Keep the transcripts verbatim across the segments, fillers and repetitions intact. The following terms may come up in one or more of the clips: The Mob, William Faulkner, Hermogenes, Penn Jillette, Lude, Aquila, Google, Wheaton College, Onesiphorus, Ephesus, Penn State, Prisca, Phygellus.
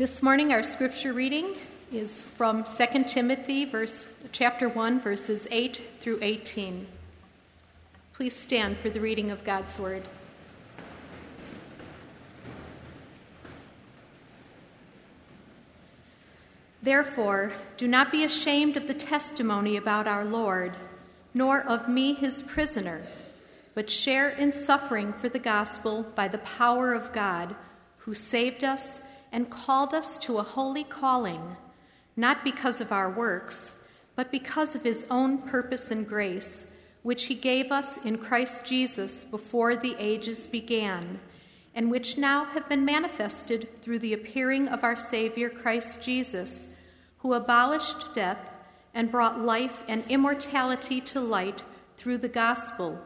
This morning our scripture reading is from Second Timothy verse, chapter one, verses eight through eighteen. Please stand for the reading of God's word. Therefore, do not be ashamed of the testimony about our Lord, nor of me his prisoner, but share in suffering for the gospel by the power of God, who saved us and called us to a holy calling, not because of our works, but because of his own purpose and grace, which he gave us in Christ Jesus before the ages began, and which now have been manifested through the appearing of our Savior Christ Jesus, who abolished death and brought life and immortality to light through the gospel,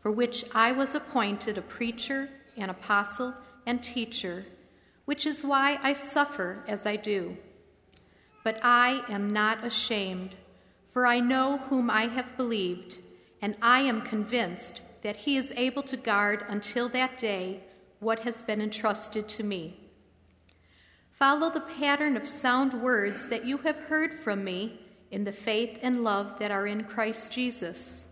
for which I was appointed a preacher, an apostle, and teacher, which is why I suffer as I do. But I am not ashamed, for I know whom I have believed, and I am convinced that he is able to guard until that day what has been entrusted to me. Follow the pattern of sound words that you have heard from me in the faith and love that are in Christ Jesus.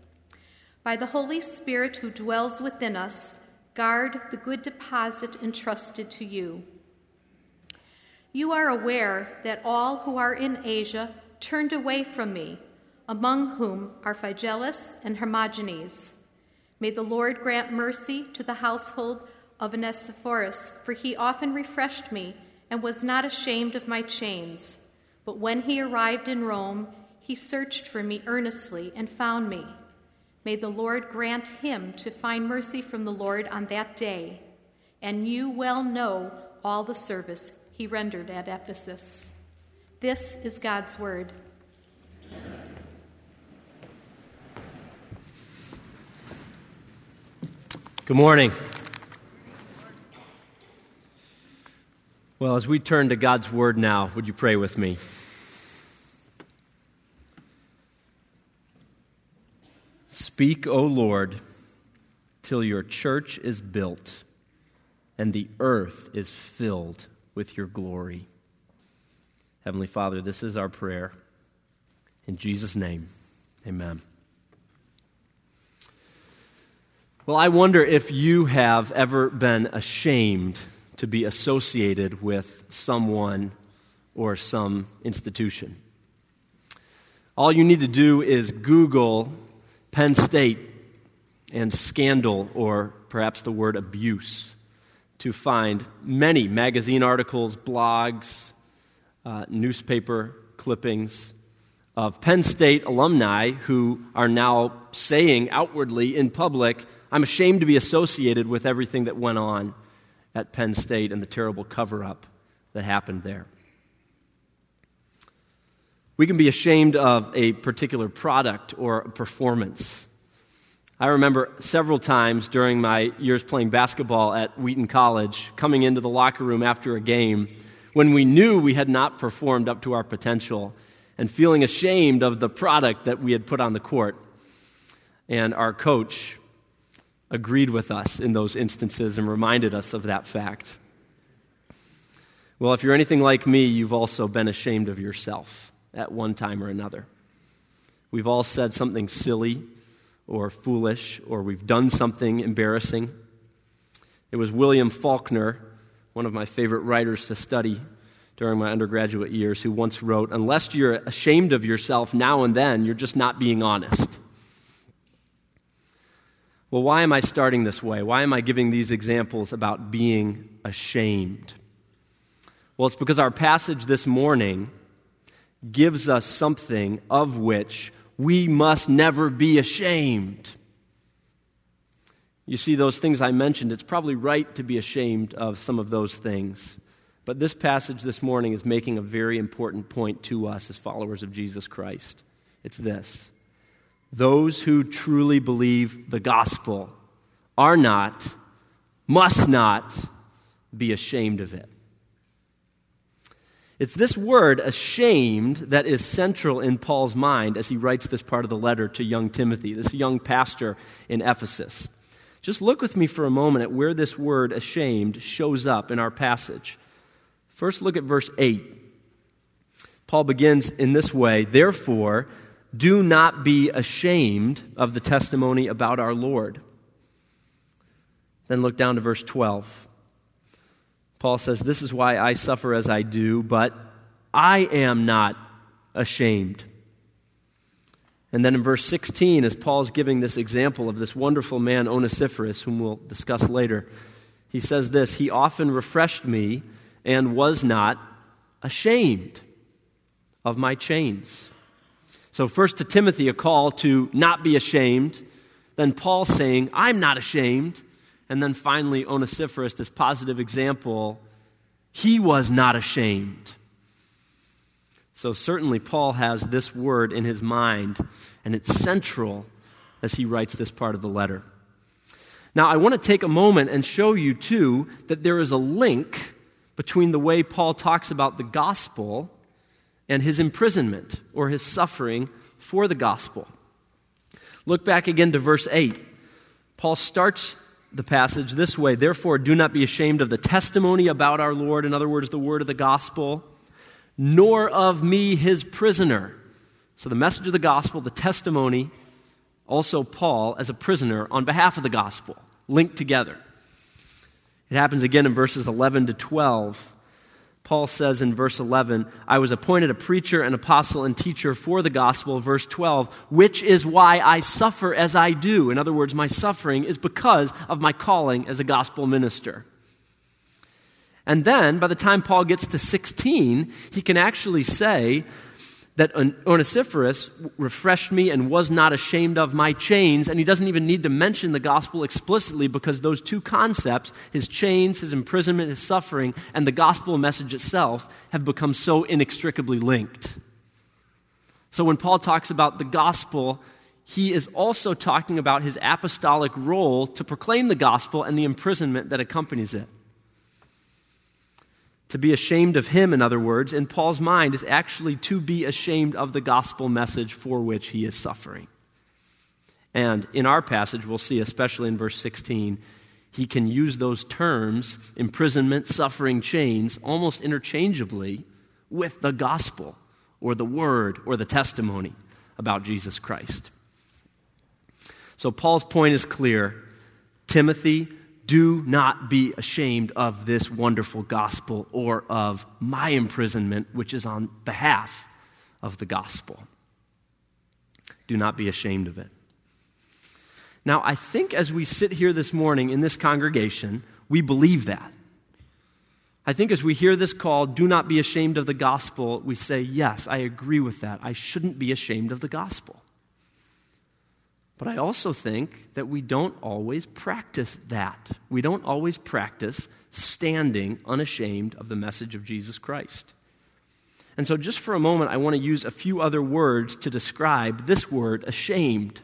By the Holy Spirit who dwells within us, guard the good deposit entrusted to you. You are aware that all who are in Asia turned away from me, among whom are Phygellus and Hermogenes. May the Lord grant mercy to the household of Onesiphorus, for he often refreshed me and was not ashamed of my chains. But when he arrived in Rome, he searched for me earnestly and found me. May the Lord grant him to find mercy from the Lord on that day. And you well know all the service he rendered at Ephesus. This is God's word. Good morning. Well, as we turn to God's word now, would you pray with me? Speak, O Lord, till your church is built and the earth is filled with your glory. Heavenly Father, this is our prayer. In Jesus' name, amen. Well, I wonder if you have ever been ashamed to be associated with someone or some institution. All you need to do is Google Penn State and scandal, or perhaps the word abuse, to find many magazine articles, blogs, uh, newspaper clippings of Penn State alumni who are now saying outwardly in public, I'm ashamed to be associated with everything that went on at Penn State and the terrible cover-up that happened there. We can be ashamed of a particular product or performance. I remember several times during my years playing basketball at Wheaton College, coming into the locker room after a game when we knew we had not performed up to our potential and feeling ashamed of the product that we had put on the court. And our coach agreed with us in those instances and reminded us of that fact. Well, if you're anything like me, you've also been ashamed of yourself at one time or another. We've all said something silly or foolish, or we've done something embarrassing. It was William Faulkner, one of my favorite writers to study during my undergraduate years, who once wrote, "Unless you're ashamed of yourself now and then, you're just not being honest." Well, why am I starting this way? Why am I giving these examples about being ashamed? Well, it's because our passage this morning gives us something of which we must never be ashamed. You see, those things I mentioned, it's probably right to be ashamed of some of those things. But this passage this morning is making a very important point to us as followers of Jesus Christ. It's this. Those who truly believe the gospel are not, must not, be ashamed of it. It's this word, ashamed, that is central in Paul's mind as he writes this part of the letter to young Timothy, this young pastor in Ephesus. Just look with me for a moment at where this word, ashamed, shows up in our passage. First, look at verse eight. Paul begins in this way, "Therefore, do not be ashamed of the testimony about our Lord." Then look down to verse twelve. Paul says, "This is why I suffer as I do, but I am not ashamed." And then in verse sixteen, as Paul's giving this example of this wonderful man, Onesiphorus, whom we'll discuss later, he says this, "He often refreshed me and was not ashamed of my chains." So first to Timothy, a call to not be ashamed. Then Paul saying, "I'm not ashamed." And then finally, Onesiphorus, this positive example, he was not ashamed. So certainly Paul has this word in his mind, and it's central as he writes this part of the letter. Now, I want to take a moment and show you, too, that there is a link between the way Paul talks about the gospel and his imprisonment or his suffering for the gospel. Look back again to verse eight. Paul starts the passage this way, "Therefore, do not be ashamed of the testimony about our Lord," in other words, the word of the gospel, "nor of me, his prisoner." So the message of the gospel, the testimony, also Paul as a prisoner on behalf of the gospel, linked together. It happens again in verses eleven to twelve. Paul says in verse eleven, "I was appointed a preacher, an apostle, and teacher for the gospel," verse twelve, "which is why I suffer as I do." In other words, my suffering is because of my calling as a gospel minister. And then, by the time Paul gets to sixteen, he can actually say that Onesiphorus refreshed me and was not ashamed of my chains, and he doesn't even need to mention the gospel explicitly because those two concepts, his chains, his imprisonment, his suffering, and the gospel message itself have become so inextricably linked. So when Paul talks about the gospel, he is also talking about his apostolic role to proclaim the gospel and the imprisonment that accompanies it. To be ashamed of him, in other words, in Paul's mind, is actually to be ashamed of the gospel message for which he is suffering. And in our passage, we'll see, especially in verse sixteen, he can use those terms, imprisonment, suffering, chains, almost interchangeably with the gospel or the word or the testimony about Jesus Christ. So Paul's point is clear. Timothy, do not be ashamed of this wonderful gospel or of my imprisonment, which is on behalf of the gospel. Do not be ashamed of it. Now, I think as we sit here this morning in this congregation, we believe that. I think as we hear this call, do not be ashamed of the gospel, we say, yes, I agree with that. I shouldn't be ashamed of the gospel. But I also think that we don't always practice that. We don't always practice standing unashamed of the message of Jesus Christ. And so just for a moment, I want to use a few other words to describe this word, ashamed.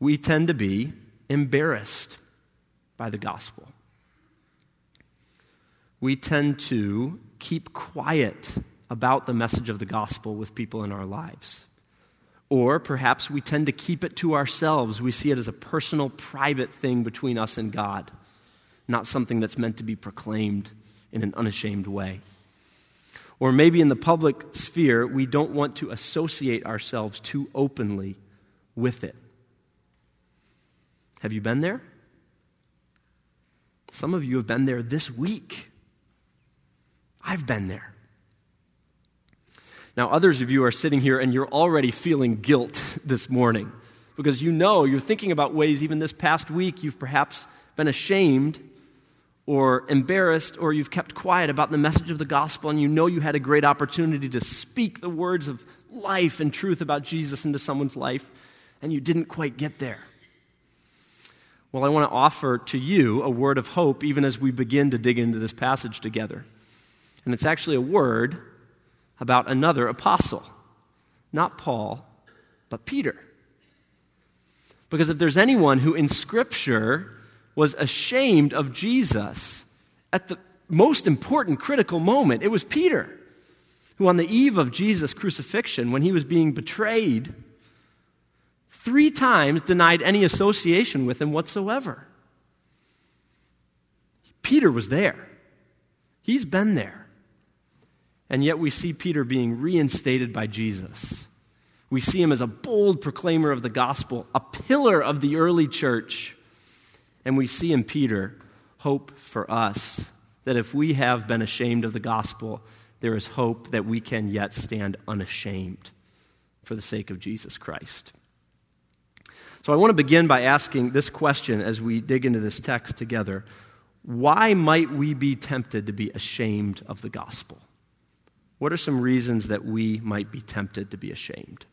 We tend to be embarrassed by the gospel. We tend to keep quiet about the message of the gospel with people in our lives. Or perhaps we tend to keep it to ourselves. We see it as a personal, private thing between us and God, not something that's meant to be proclaimed in an unashamed way. Or maybe in the public sphere, we don't want to associate ourselves too openly with it. Have you been there? Some of you have been there this week. I've been there. Now, others of you are sitting here and you're already feeling guilt this morning because you know you're thinking about ways even this past week you've perhaps been ashamed or embarrassed or you've kept quiet about the message of the gospel and you know you had a great opportunity to speak the words of life and truth about Jesus into someone's life and you didn't quite get there. Well, I want to offer to you a word of hope even as we begin to dig into this passage together. And it's actually a word about another apostle, not Paul, but Peter. Because if there's anyone who in Scripture was ashamed of Jesus at the most important critical moment, it was Peter, who on the eve of Jesus' crucifixion, when he was being betrayed, three times denied any association with him whatsoever. Peter was there. He's been there. And yet we see Peter being reinstated by Jesus. We see him as a bold proclaimer of the gospel, a pillar of the early church. And we see in Peter hope for us, that if we have been ashamed of the gospel, there is hope that we can yet stand unashamed for the sake of Jesus Christ. So I want to begin by asking this question as we dig into this text together. Why might we be tempted to be ashamed of the gospel? What are some reasons that we might be tempted to be ashamed?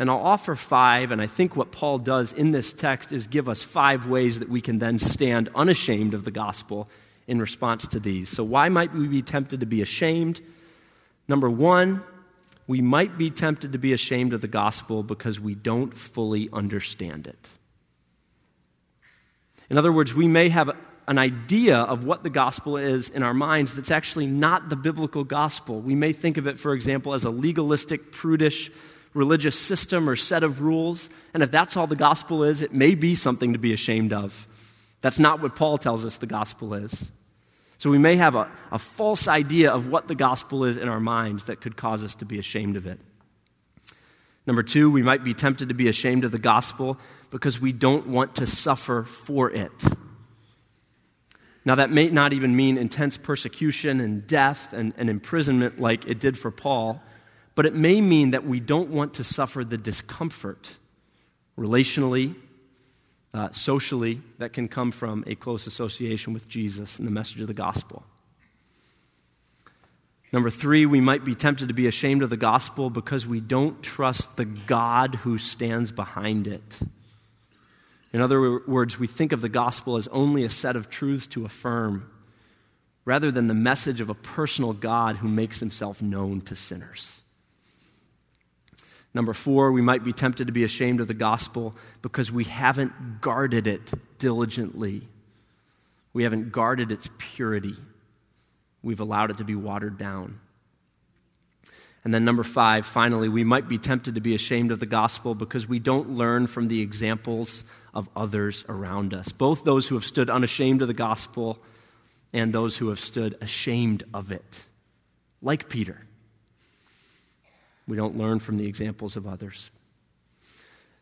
And I'll offer five, and I think what Paul does in this text is give us five ways that we can then stand unashamed of the gospel in response to these. So why might we be tempted to be ashamed? Number one, we might be tempted to be ashamed of the gospel because we don't fully understand it. In other words, we may have an idea of what the gospel is in our minds that's actually not the biblical gospel. We may think of it, for example, as a legalistic, prudish religious system or set of rules, and if that's all the gospel is, it may be something to be ashamed of. That's not what Paul tells us the gospel is. So we may have a, a false idea of what the gospel is in our minds that could cause us to be ashamed of it. Number two, we might be tempted to be ashamed of the gospel because we don't want to suffer for it. Now, that may not even mean intense persecution and death and, and imprisonment like it did for Paul, but it may mean that we don't want to suffer the discomfort relationally, uh, socially, that can come from a close association with Jesus and the message of the gospel. Number three, we might be tempted to be ashamed of the gospel because we don't trust the God who stands behind it. In other words, we think of the gospel as only a set of truths to affirm, rather than the message of a personal God who makes himself known to sinners. Number four, we might be tempted to be ashamed of the gospel because we haven't guarded it diligently. We haven't guarded its purity. We've allowed it to be watered down. And then number five, finally, we might be tempted to be ashamed of the gospel because we don't learn from the examples of others around us, both those who have stood unashamed of the gospel and those who have stood ashamed of it, like Peter. We don't learn from the examples of others.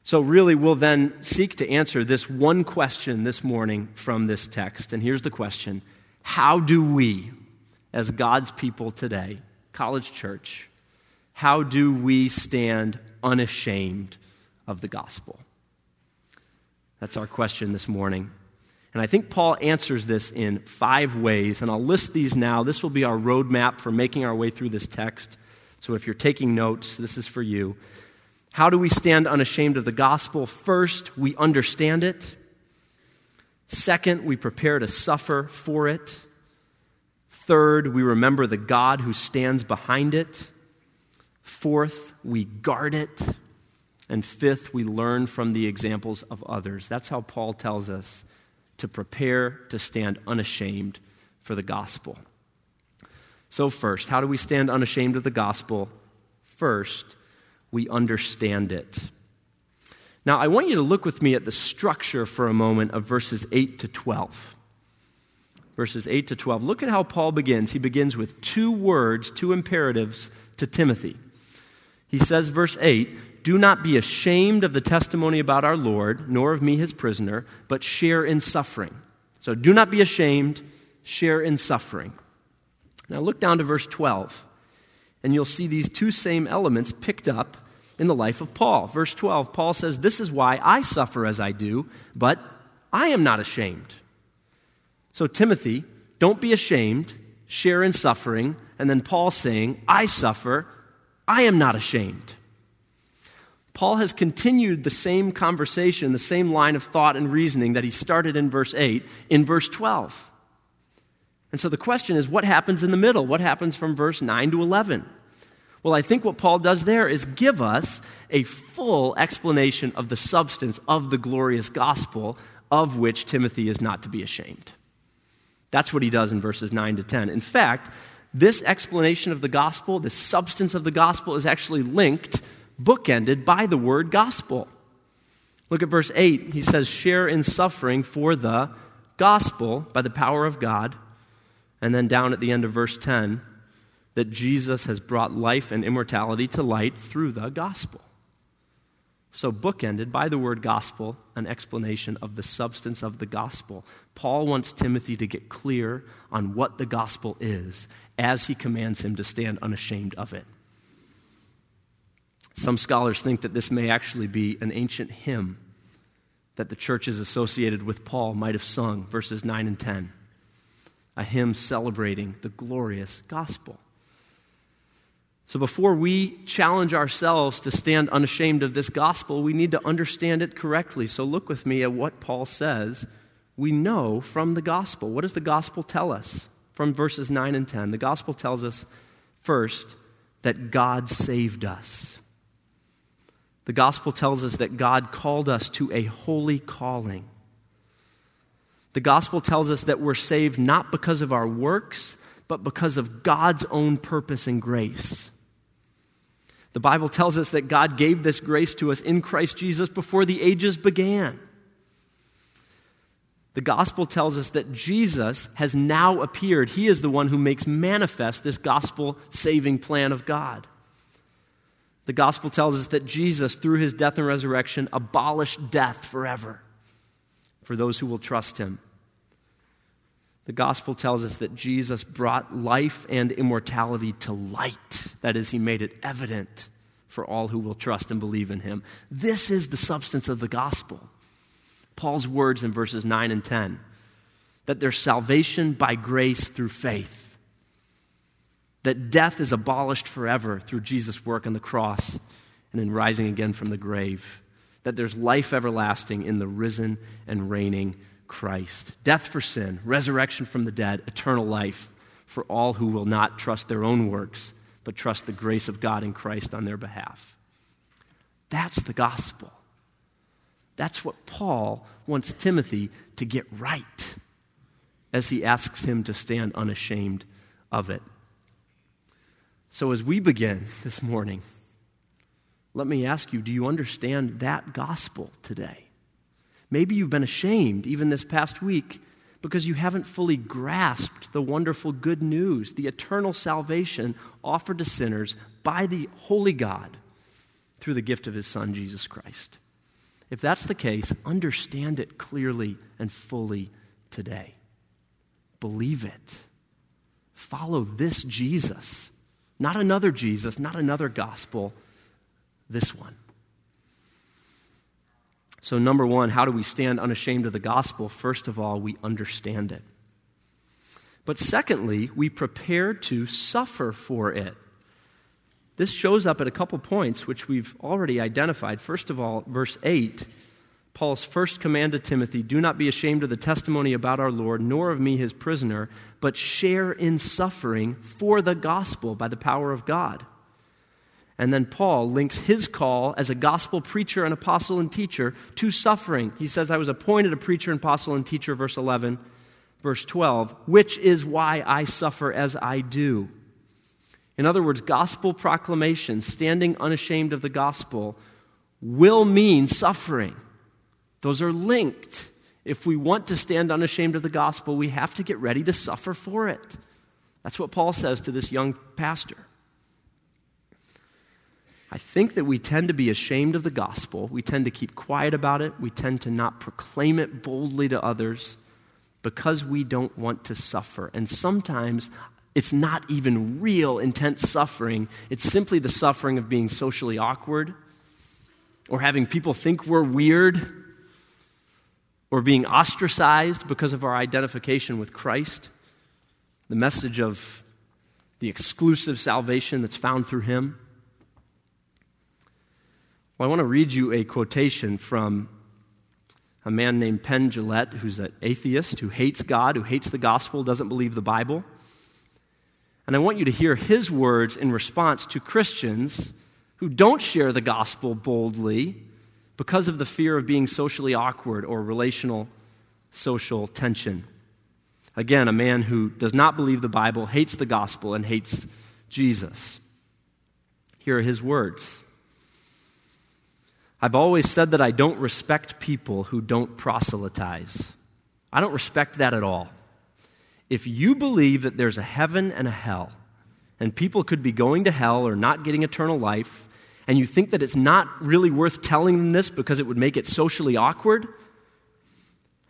So really, we'll then seek to answer this one question this morning from this text. And here's the question: how do we, as God's people today, College Church, how do we stand unashamed of the gospel? That's our question this morning. And I think Paul answers this in five ways, and I'll list these now. This will be our roadmap for making our way through this text. So if you're taking notes, this is for you. How do we stand unashamed of the gospel? First, we understand it. Second, we prepare to suffer for it. Third, we remember the God who stands behind it. Fourth, we guard it. And fifth, we learn from the examples of others. That's how Paul tells us to prepare to stand unashamed for the gospel. So first, how do we stand unashamed of the gospel? First, we understand it. Now, I want you to look with me at the structure for a moment of verses eight to twelve. Verses eight to twelve. Look at how Paul begins. He begins with two words, two imperatives to Timothy. He says, verse eight, "Do not be ashamed of the testimony about our Lord, nor of me his prisoner, but share in suffering." So do not be ashamed, share in suffering. Now look down to verse twelve, and you'll see these two same elements picked up in the life of Paul. Verse twelve, Paul says, "This is why I suffer as I do, but I am not ashamed." So Timothy, don't be ashamed, share in suffering, and then Paul saying, I suffer, I am not ashamed. Paul has continued the same conversation, the same line of thought and reasoning that he started in verse eight, in verse twelve. And so the question is, what happens in the middle? What happens from verse nine to eleven? Well, I think what Paul does there is give us a full explanation of the substance of the glorious gospel of which Timothy is not to be ashamed. That's what he does in verses nine to ten. In fact, this explanation of the gospel, the substance of the gospel, is actually linked, bookended by the word gospel. Look at verse eight. He says, share in suffering for the gospel by the power of God. and then down at the end of verse ten, that Jesus has brought life and immortality to light through the gospel. So bookended by the word gospel, an explanation of the substance of the gospel. Paul wants Timothy to get clear on what the gospel is as he commands him to stand unashamed of it. Some scholars think that this may actually be an ancient hymn that the churches associated with Paul might have sung, verses nine and ten, a hymn celebrating the glorious gospel. So before we challenge ourselves to stand unashamed of this gospel, we need to understand it correctly. So look with me at what Paul says we know from the gospel. What does the gospel tell us? From verses nine and ten, the gospel tells us, first, that God saved us. The gospel tells us that God called us to a holy calling. The gospel tells us that we're saved not because of our works, but because of God's own purpose and grace. The Bible tells us that God gave this grace to us in Christ Jesus before the ages began. The gospel tells us that Jesus has now appeared. He is the one who makes manifest this gospel-saving plan of God. The gospel tells us that Jesus, through his death and resurrection, abolished death forever for those who will trust him. The gospel tells us that Jesus brought life and immortality to light. That is, he made it evident for all who will trust and believe in him. This is the substance of the gospel. Paul's words in verses nine and ten, that there's salvation by grace through faith, that death is abolished forever through Jesus' work on the cross and in rising again from the grave, that there's life everlasting in the risen and reigning Christ. Death for sin, resurrection from the dead, eternal life for all who will not trust their own works, but trust the grace of God in Christ on their behalf. That's the gospel. That's what Paul wants Timothy to get right as he asks him to stand unashamed of it. So as we begin this morning, let me ask you, do you understand that gospel today? Maybe you've been ashamed even this past week because you haven't fully grasped the wonderful good news, the eternal salvation offered to sinners by the holy God through the gift of his Son, Jesus Christ. If that's the case, understand it clearly and fully today. Believe it. Follow this Jesus, not another Jesus, not another gospel, this one. So number one, how do we stand unashamed of the gospel? First of all, we understand it. But secondly, we prepare to suffer for it. This shows up at a couple points which we've already identified. First of all, verse eight, Paul's first command to Timothy, do not be ashamed of the testimony about our Lord, nor of me his prisoner, but share in suffering for the gospel by the power of God. And then Paul links his call as a gospel preacher and apostle and teacher to suffering. He says, I was appointed a preacher and apostle and teacher, verse eleven, verse twelve, which is why I suffer as I do. In other words, gospel proclamation, standing unashamed of the gospel, will mean suffering. Those are linked. If we want to stand unashamed of the gospel, we have to get ready to suffer for it. That's what Paul says to this young pastor. I think that we tend to be ashamed of the gospel. We tend to keep quiet about it. We tend to not proclaim it boldly to others because we don't want to suffer. And sometimes it's not even real intense suffering. It's simply the suffering of being socially awkward or having people think we're weird or being ostracized because of our identification with Christ, the message of the exclusive salvation that's found through him. Well, I want to read you a quotation from a man named Penn Jillette, who's an atheist, who hates God, who hates the gospel, doesn't believe the Bible. And I want you to hear his words in response to Christians who don't share the gospel boldly because of the fear of being socially awkward or relational social tension. Again, a man who does not believe the Bible, hates the gospel, and hates Jesus. Here are his words. I've always said that I don't respect people who don't proselytize. I don't respect that at all. If you believe that there's a heaven and a hell, and people could be going to hell or not getting eternal life, and you think that it's not really worth telling them this because it would make it socially awkward,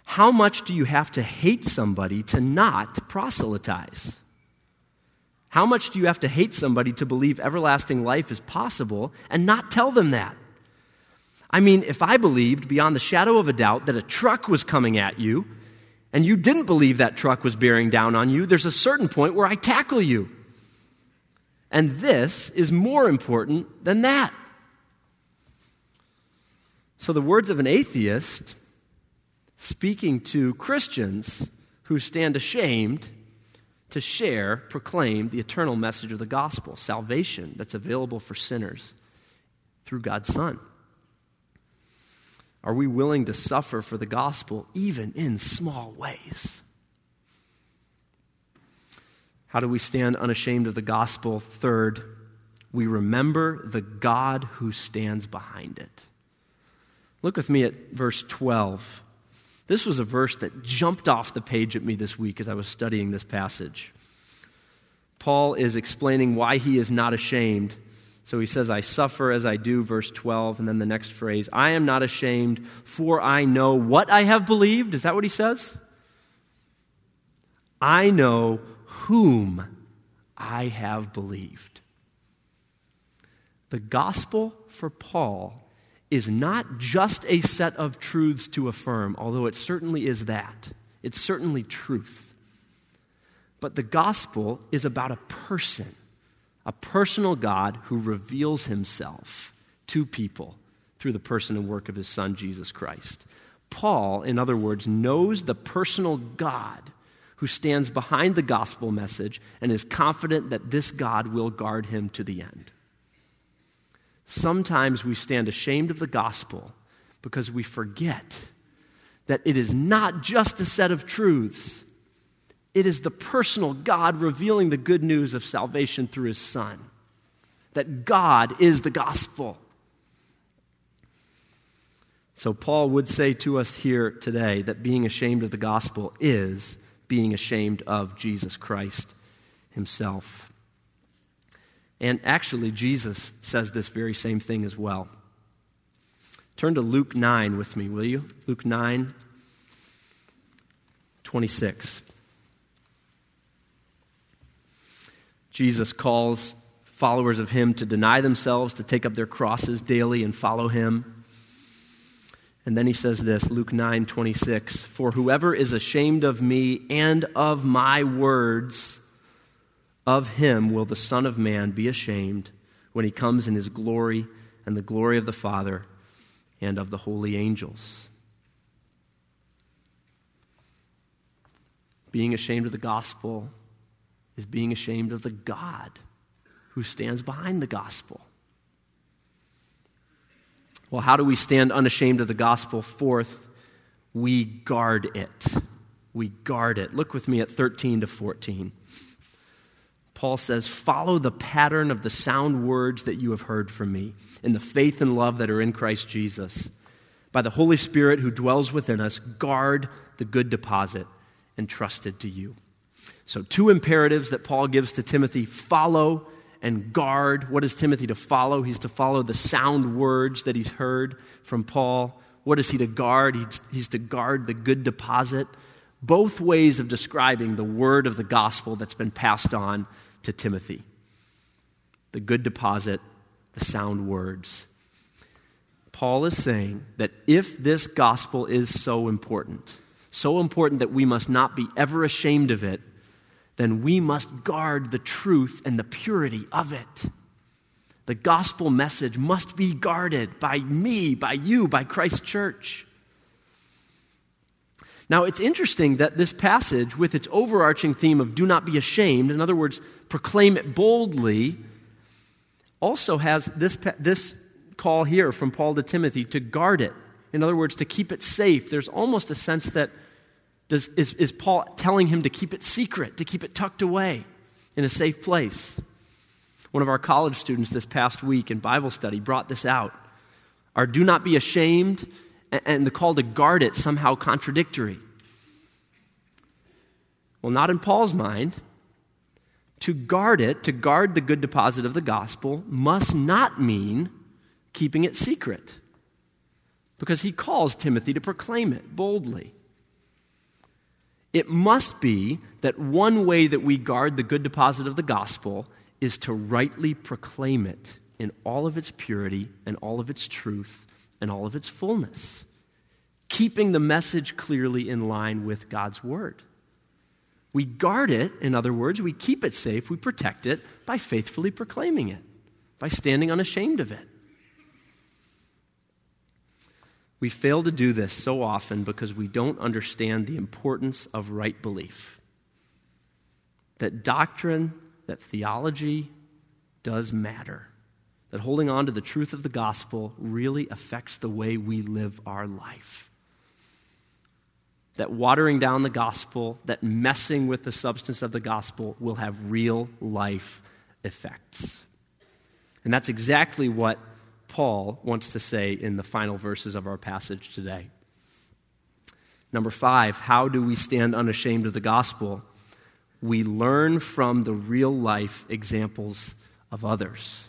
how much do you have to hate somebody to not proselytize? How much do you have to hate somebody to believe everlasting life is possible and not tell them that? I mean, if I believed beyond the shadow of a doubt that a truck was coming at you, and you didn't believe that truck was bearing down on you, there's a certain point where I tackle you. And this is more important than that. So the words of an atheist speaking to Christians who stand ashamed to share, proclaim the eternal message of the gospel, salvation that's available for sinners through God's Son. Are we willing to suffer for the gospel even in small ways? How do we stand unashamed of the gospel? Third, we remember the God who stands behind it. Look with me at verse twelve. This was a verse that jumped off the page at me this week as I was studying this passage. Paul is explaining why he is not ashamed. So he says, I suffer as I do, verse twelve, and then the next phrase, I am not ashamed, for I know what I have believed. Is that what he says? I know whom I have believed. The gospel for Paul is not just a set of truths to affirm, although it certainly is that. It's certainly truth. But the gospel is about a person. A personal God who reveals himself to people through the person and work of his Son, Jesus Christ. Paul, in other words, knows the personal God who stands behind the gospel message and is confident that this God will guard him to the end. Sometimes we stand ashamed of the gospel because we forget that it is not just a set of truths. It is the personal God revealing the good news of salvation through his Son. That God is the gospel. So Paul would say to us here today that being ashamed of the gospel is being ashamed of Jesus Christ himself. And actually, Jesus says this very same thing as well. Turn to Luke nine with me, will you? Luke nine, twenty-six. Jesus calls followers of him to deny themselves, to take up their crosses daily and follow him. And then he says this, Luke nine, twenty-six, for whoever is ashamed of me and of my words, of him will the Son of Man be ashamed when he comes in his glory and the glory of the Father and of the holy angels. Being ashamed of the gospel is being ashamed of the God who stands behind the gospel. Well, how do we stand unashamed of the gospel? Fourth, we guard it. We guard it. Look with me at thirteen to fourteen. Paul says, follow the pattern of the sound words that you have heard from me in the faith and love that are in Christ Jesus. By the Holy Spirit who dwells within us, guard the good deposit entrusted to you. So two imperatives that Paul gives to Timothy, follow and guard. What is Timothy to follow? He's to follow the sound words that he's heard from Paul. What is he to guard? He's to guard the good deposit. Both ways of describing the word of the gospel that's been passed on to Timothy. The good deposit, the sound words. Paul is saying that if this gospel is so important, so important that we must not be ever ashamed of it, then we must guard the truth and the purity of it. The gospel message must be guarded by me, by you, by Christ's church. Now, it's interesting that this passage, with its overarching theme of do not be ashamed, in other words, proclaim it boldly, also has this, this call here from Paul to Timothy to guard it. In other words, to keep it safe. There's almost a sense that Does, is, is Paul telling him to keep it secret, to keep it tucked away in a safe place? One of our college students this past week in Bible study brought this out. Our do not be ashamed and the call to guard it somehow contradictory. Well, not in Paul's mind. To guard it, to guard the good deposit of the gospel, must not mean keeping it secret, because he calls Timothy to proclaim it boldly. It must be that one way that we guard the good deposit of the gospel is to rightly proclaim it in all of its purity and all of its truth and all of its fullness, keeping the message clearly in line with God's word. We guard it, in other words, we keep it safe, we protect it by faithfully proclaiming it, by standing unashamed of it. We fail to do this so often because we don't understand the importance of right belief. That doctrine, that theology does matter. That holding on to the truth of the gospel really affects the way we live our life. That watering down the gospel, that messing with the substance of the gospel will have real life effects. And that's exactly what Paul wants to say in the final verses of our passage today. Number five, how do we stand unashamed of the gospel? We learn from the real life examples of others.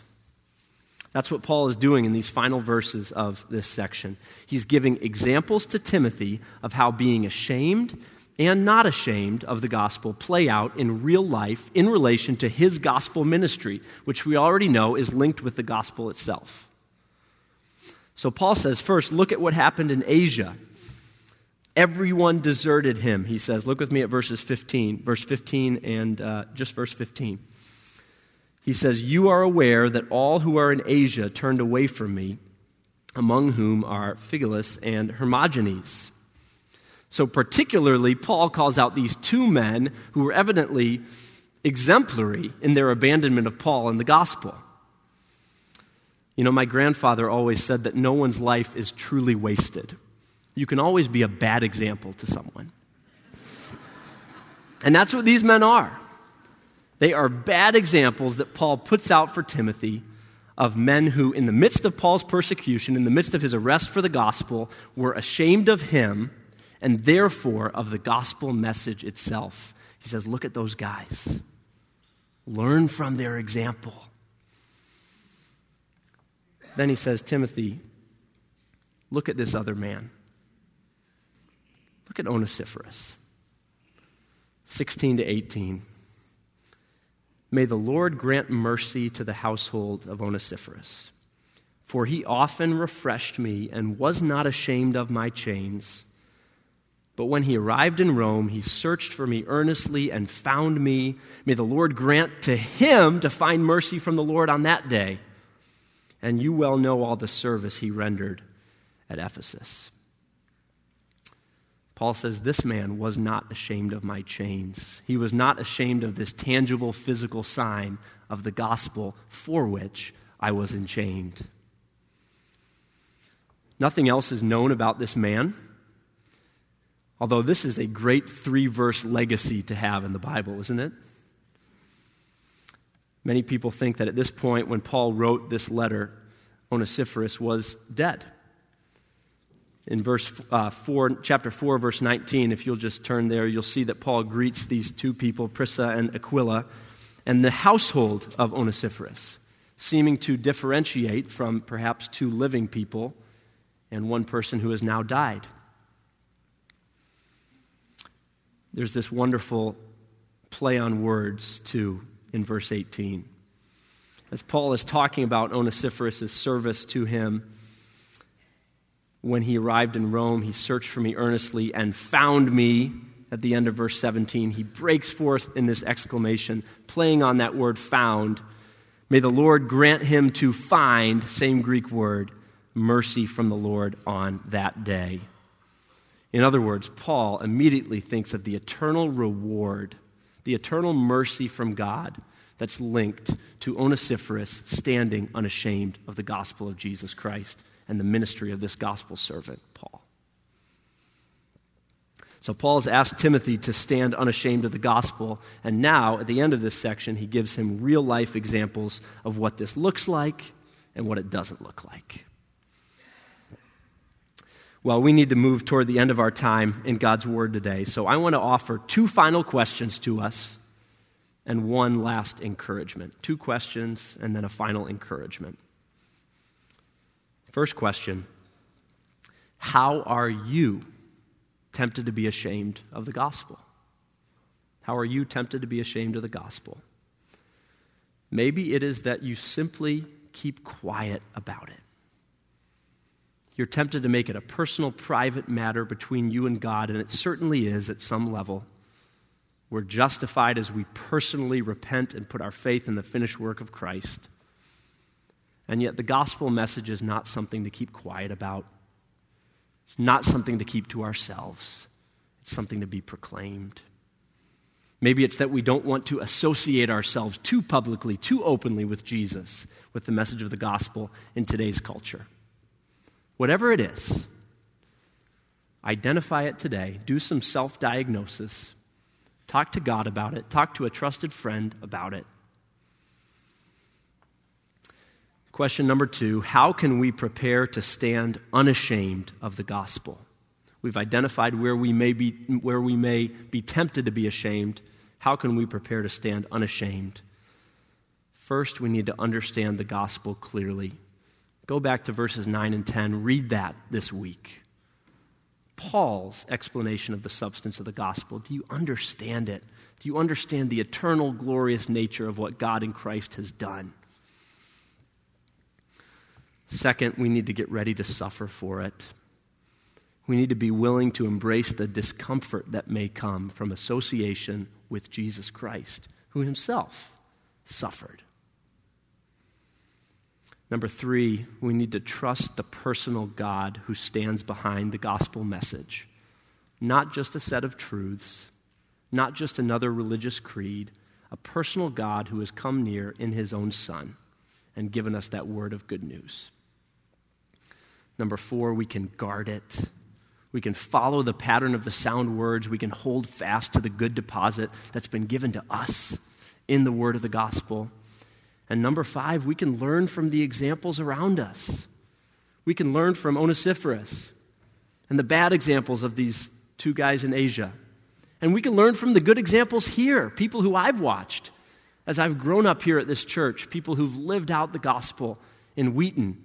That's what Paul is doing in these final verses of this section. He's giving examples to Timothy of how being ashamed and not ashamed of the gospel play out in real life in relation to his gospel ministry, which we already know is linked with the gospel itself. So Paul says, first, look at what happened in Asia. Everyone deserted him, he says. Look with me at verses fifteen, verse fifteen and uh, just verse fifteen. He says, "You are aware that all who are in Asia turned away from me, among whom are Phygellus and Hermogenes." So particularly, Paul calls out these two men who were evidently exemplary in their abandonment of Paul and the gospel. You know, my grandfather always said that no one's life is truly wasted. You can always be a bad example to someone. And that's what these men are. They are bad examples that Paul puts out for Timothy of men who, in the midst of Paul's persecution, in the midst of his arrest for the gospel, were ashamed of him and therefore of the gospel message itself. He says, look at those guys. Learn from their example. Then he says, Timothy, look at this other man. Look at Onesiphorus, sixteen to eighteen. May the Lord grant mercy to the household of Onesiphorus, for he often refreshed me and was not ashamed of my chains. But when he arrived in Rome, he searched for me earnestly and found me. May the Lord grant to him to find mercy from the Lord on that day. And you well know all the service he rendered at Ephesus. Paul says, this man was not ashamed of my chains. He was not ashamed of this tangible physical sign of the gospel for which I was enchained. Nothing else is known about this man, although this is a great three-verse legacy to have in the Bible, isn't it? Many people think that at this point, when Paul wrote this letter, Onesiphorus was dead. In verse uh, four, chapter four, verse nineteen, if you'll just turn there, you'll see that Paul greets these two people, Prisca and Aquila, and the household of Onesiphorus, seeming to differentiate from perhaps two living people and one person who has now died. There's this wonderful play on words, too, in verse eighteen. As Paul is talking about Onesiphorus' service to him, when he arrived in Rome, he searched for me earnestly and found me. At the end of verse seventeen, he breaks forth in this exclamation, playing on that word found. May the Lord grant him to find, same Greek word, mercy from the Lord on that day. In other words, Paul immediately thinks of the eternal reward, the eternal mercy from God that's linked to Onesiphorus standing unashamed of the gospel of Jesus Christ and the ministry of this gospel servant, Paul. So Paul's asked Timothy to stand unashamed of the gospel, and now, at the end of this section, he gives him real-life examples of what this looks like and what it doesn't look like. Well, we need to move toward the end of our time in God's Word today, so I want to offer two final questions to us and one last encouragement. Two questions and then a final encouragement. First question, how are you tempted to be ashamed of the gospel? How are you tempted to be ashamed of the gospel? Maybe it is that you simply keep quiet about it. You're tempted to make it a personal, private matter between you and God, and it certainly is at some level. We're justified as we personally repent and put our faith in the finished work of Christ. And yet the gospel message is not something to keep quiet about. It's not something to keep to ourselves. It's something to be proclaimed. Maybe it's that we don't want to associate ourselves too publicly, too openly with Jesus, with the message of the gospel in today's culture. Whatever it is, identify it today. Do some self-diagnosis. Talk to God about it. Talk to a trusted friend about it. Question number two, how can we prepare to stand unashamed of the gospel? We've identified where we may be, where we may be tempted to be ashamed. How can we prepare to stand unashamed? First, we need to understand the gospel clearly. Go back to verses nine and ten. Read that this week. Paul's explanation of the substance of the gospel. Do you understand it? Do you understand the eternal, glorious nature of what God in Christ has done? Second, we need to get ready to suffer for it. We need to be willing to embrace the discomfort that may come from association with Jesus Christ, who himself suffered. Number three, we need to trust the personal God who stands behind the gospel message. Not just a set of truths, not just another religious creed, a personal God who has come near in his own Son and given us that word of good news. Number four, we can guard it. We can follow the pattern of the sound words. We can hold fast to the good deposit that's been given to us in the word of the gospel. And number five, we can learn from the examples around us. We can learn from Onesiphorus and the bad examples of these two guys in Asia. And we can learn from the good examples here, people who I've watched as I've grown up here at this church, people who've lived out the gospel in Wheaton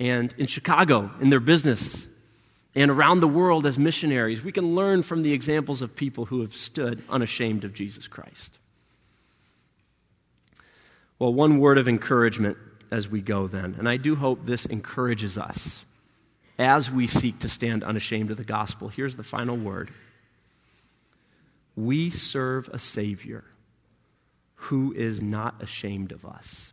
and in Chicago in their business and around the world as missionaries. We can learn from the examples of people who have stood unashamed of Jesus Christ. Well, one word of encouragement as we go then, and I do hope this encourages us as we seek to stand unashamed of the gospel. Here's the final word. We serve a Savior who is not ashamed of us.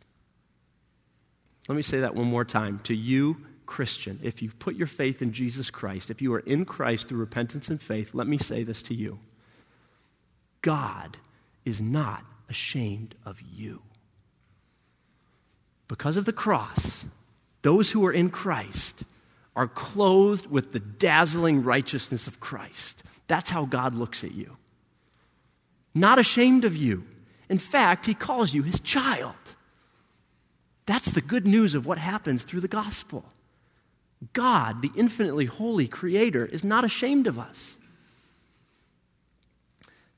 Let me say that one more time. To you, Christian, if you've put your faith in Jesus Christ, if you are in Christ through repentance and faith, let me say this to you. God is not ashamed of you. Because of the cross, those who are in Christ are clothed with the dazzling righteousness of Christ. That's how God looks at you. Not ashamed of you. In fact, he calls you his child. That's the good news of what happens through the gospel. God, the infinitely holy creator, is not ashamed of us.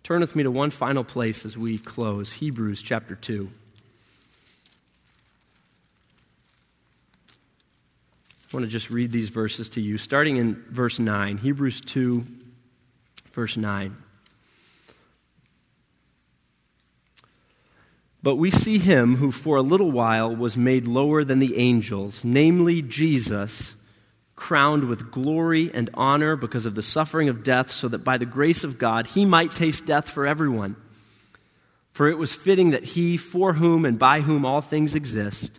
Turn with me to one final place as we close, Hebrews chapter two. I want to just read these verses to you, starting in verse nine, Hebrews two, verse nine. But we see him who for a little while was made lower than the angels, namely Jesus, crowned with glory and honor because of the suffering of death, so that by the grace of God he might taste death for everyone. For it was fitting that he, for whom and by whom all things exist,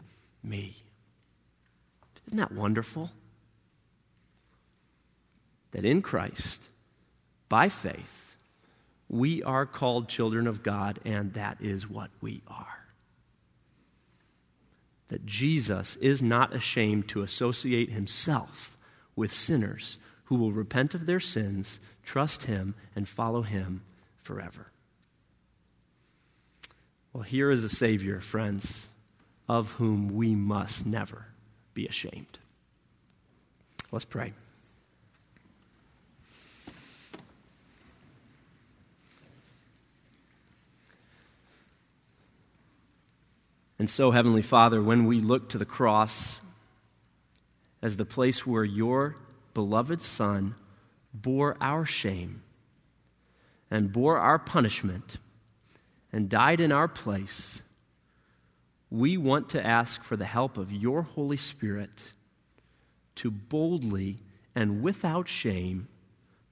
me. Isn't that wonderful? that in Christ, by faith, we are called children of God, and that is what we are. That Jesus is not ashamed to associate himself with sinners who will repent of their sins, trust him, and follow him forever. Well, here is a Savior, friends, of whom we must never be ashamed. Let's pray. And so, Heavenly Father, when we look to the cross as the place where your beloved Son bore our shame and bore our punishment and died in our place, we want to ask for the help of your Holy Spirit to boldly and without shame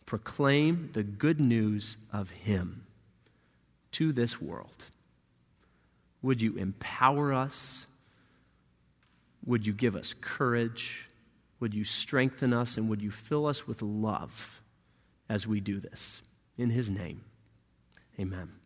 proclaim the good news of him to this world. Would you empower us? Would you give us courage? Would you strengthen us? And would you fill us with love as we do this? In his name, amen.